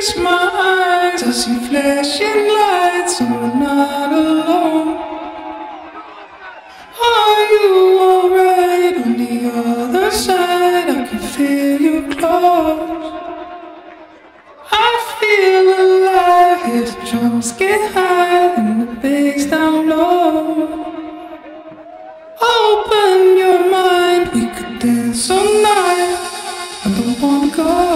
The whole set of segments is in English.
catch my eyes. I see flashing lights, and we're not alone. Are you alright on the other side? I can feel you close. I feel alive. Hear the drums get high and the bass down low. Open your mind, we could dance all night. I don't wanna go.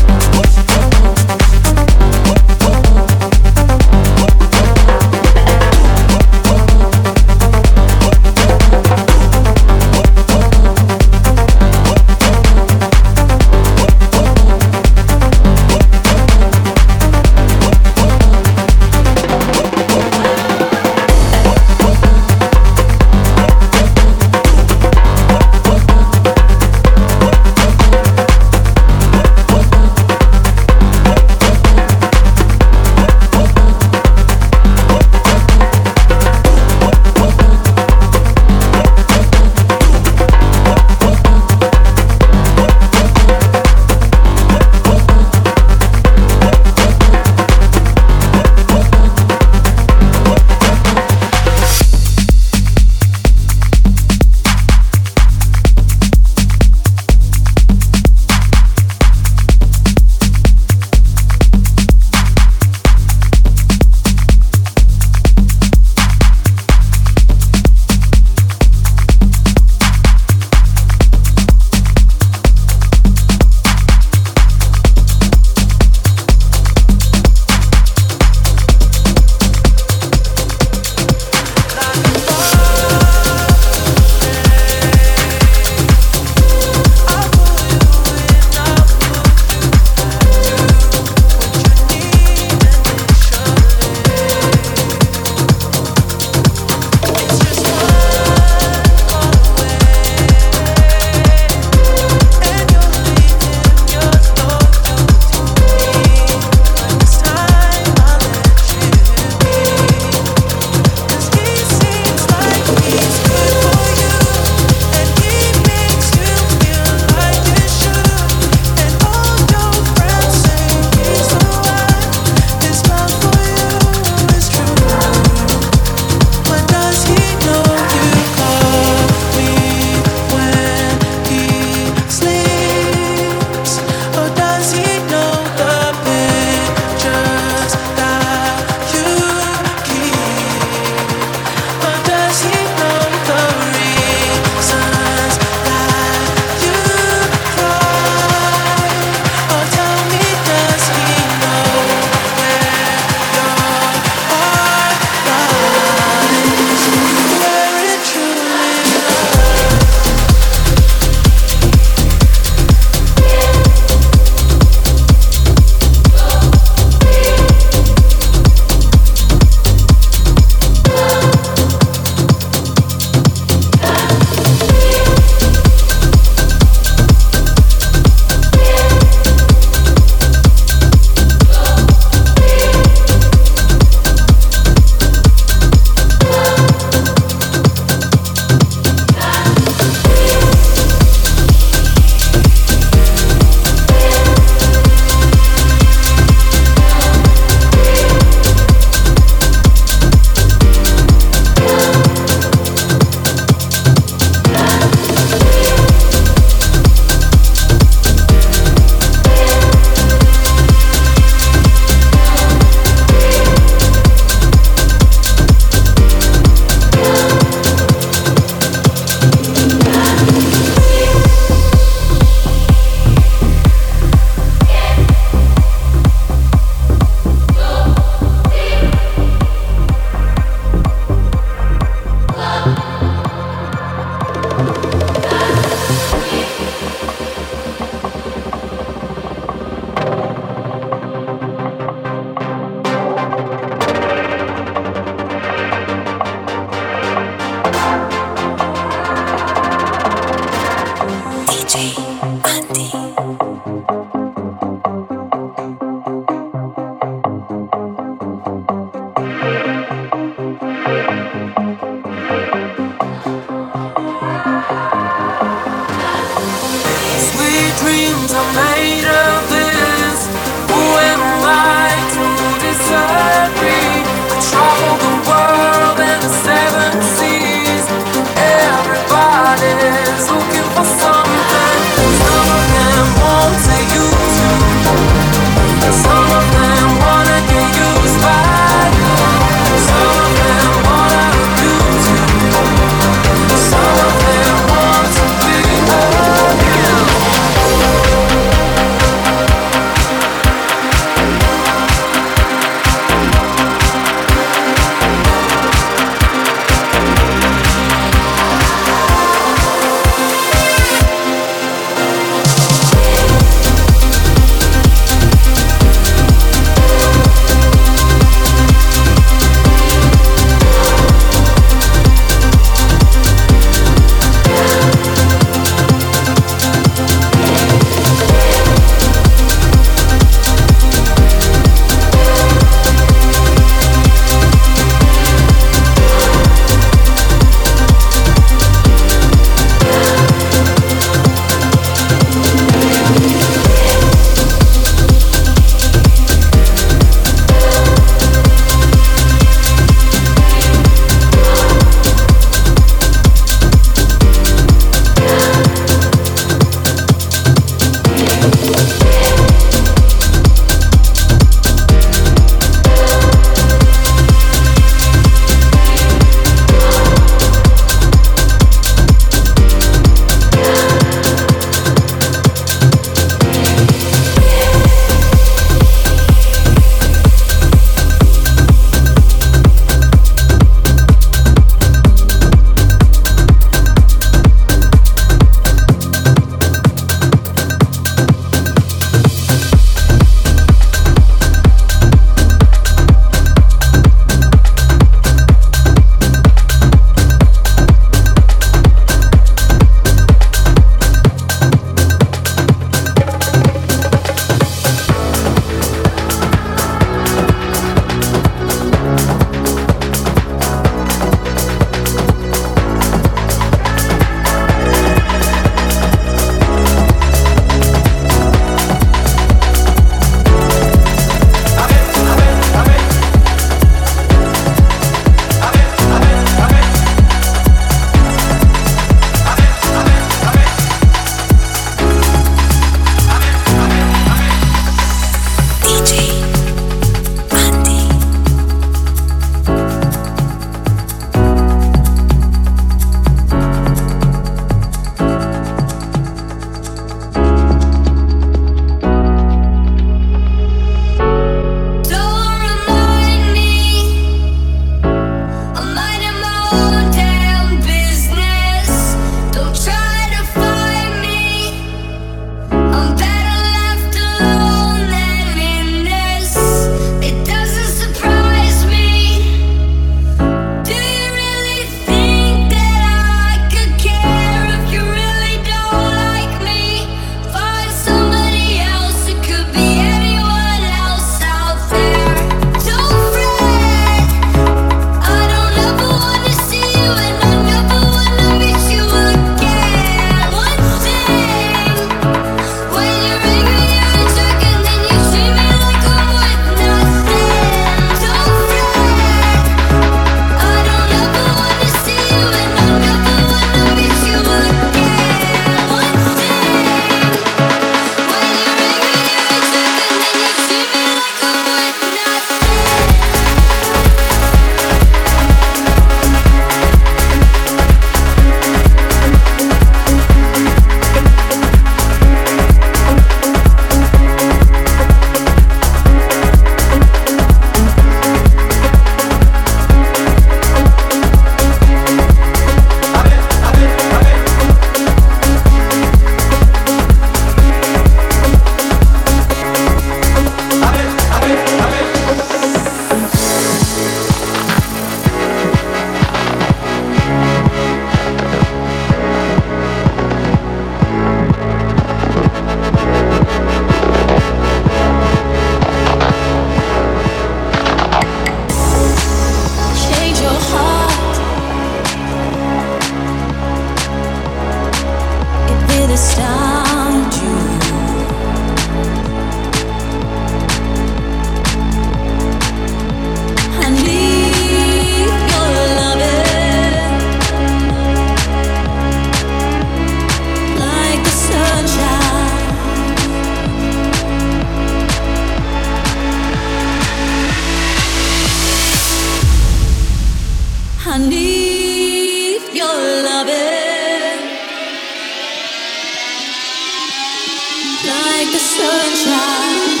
like the sunshine.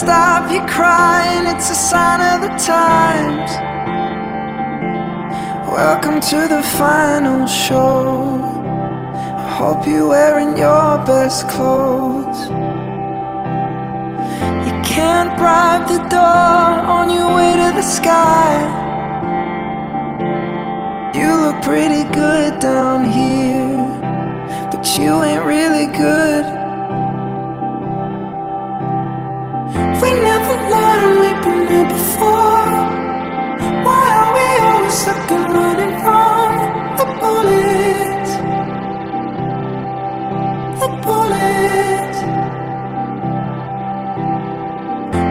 stop you crying, it's a sign of the times. Welcome to the final show. I hope you're wearing your best clothes. You can't bribe the door on your way to the sky. You look pretty good down here, but you ain't really good. We never learned, and we've been here before. Why are we always stuck and running from the bullets? The bullets.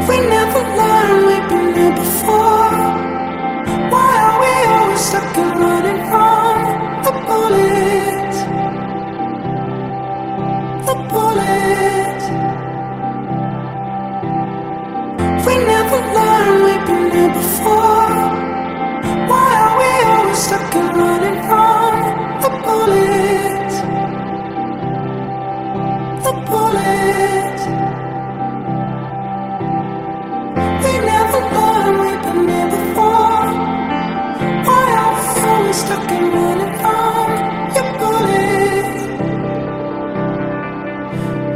We never learned, and we've been here before. Why are we always stuck and running from the bullets? The bullets. We never learned, we've been here before. Why are we always stuck and running from the bullets? The bullets. We never learned, we've been here before. Why are we always stuck and running from your bullets?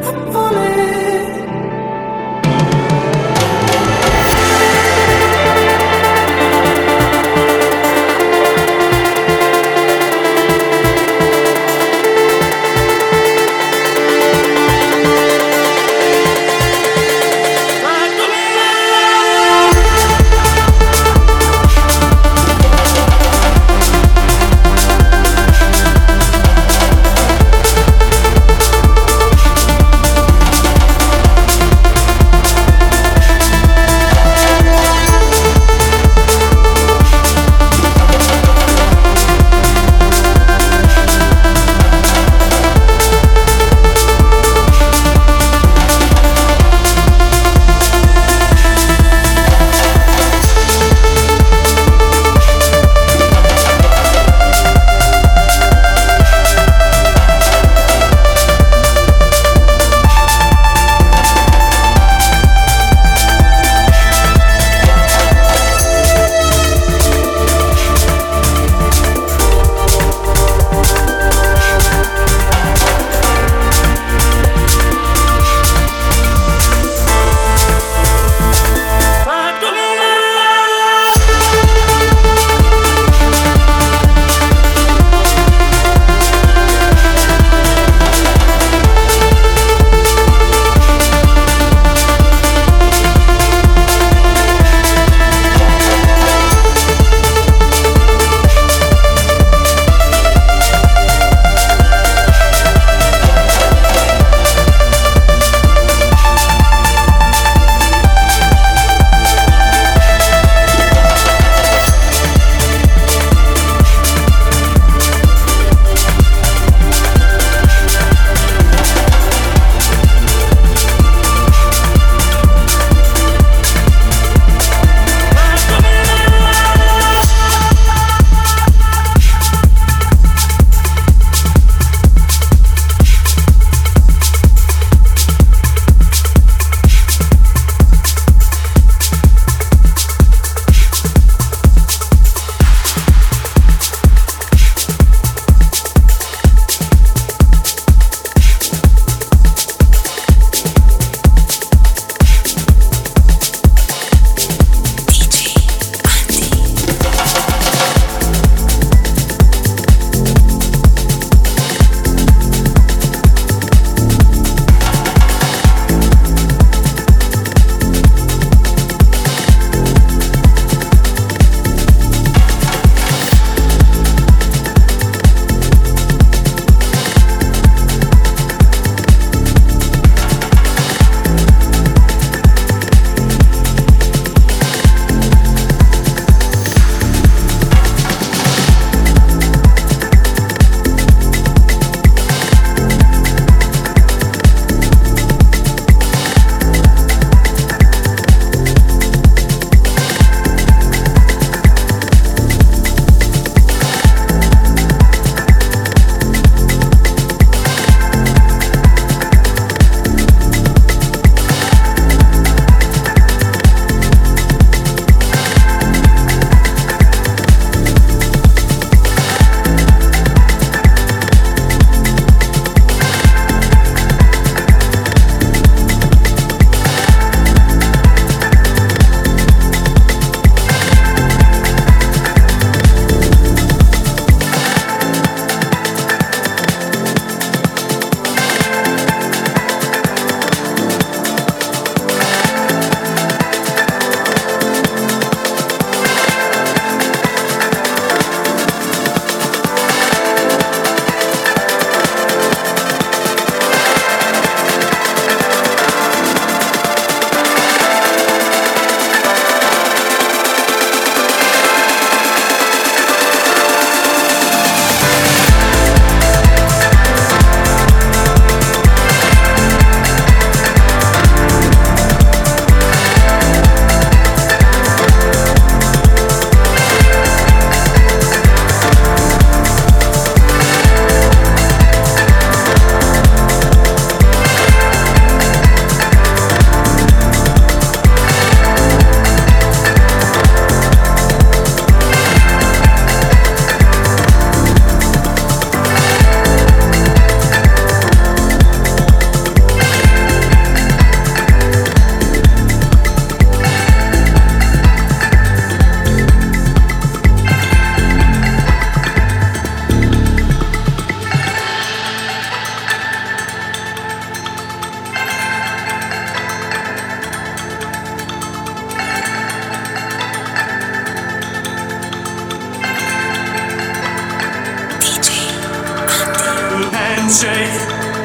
The bullets.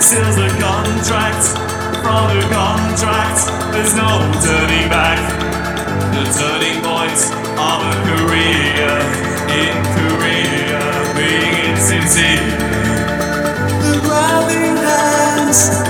seals the contract. From the contract, there's no turning back. The turning point of a career in Korea begins in sea. The grabbing hands.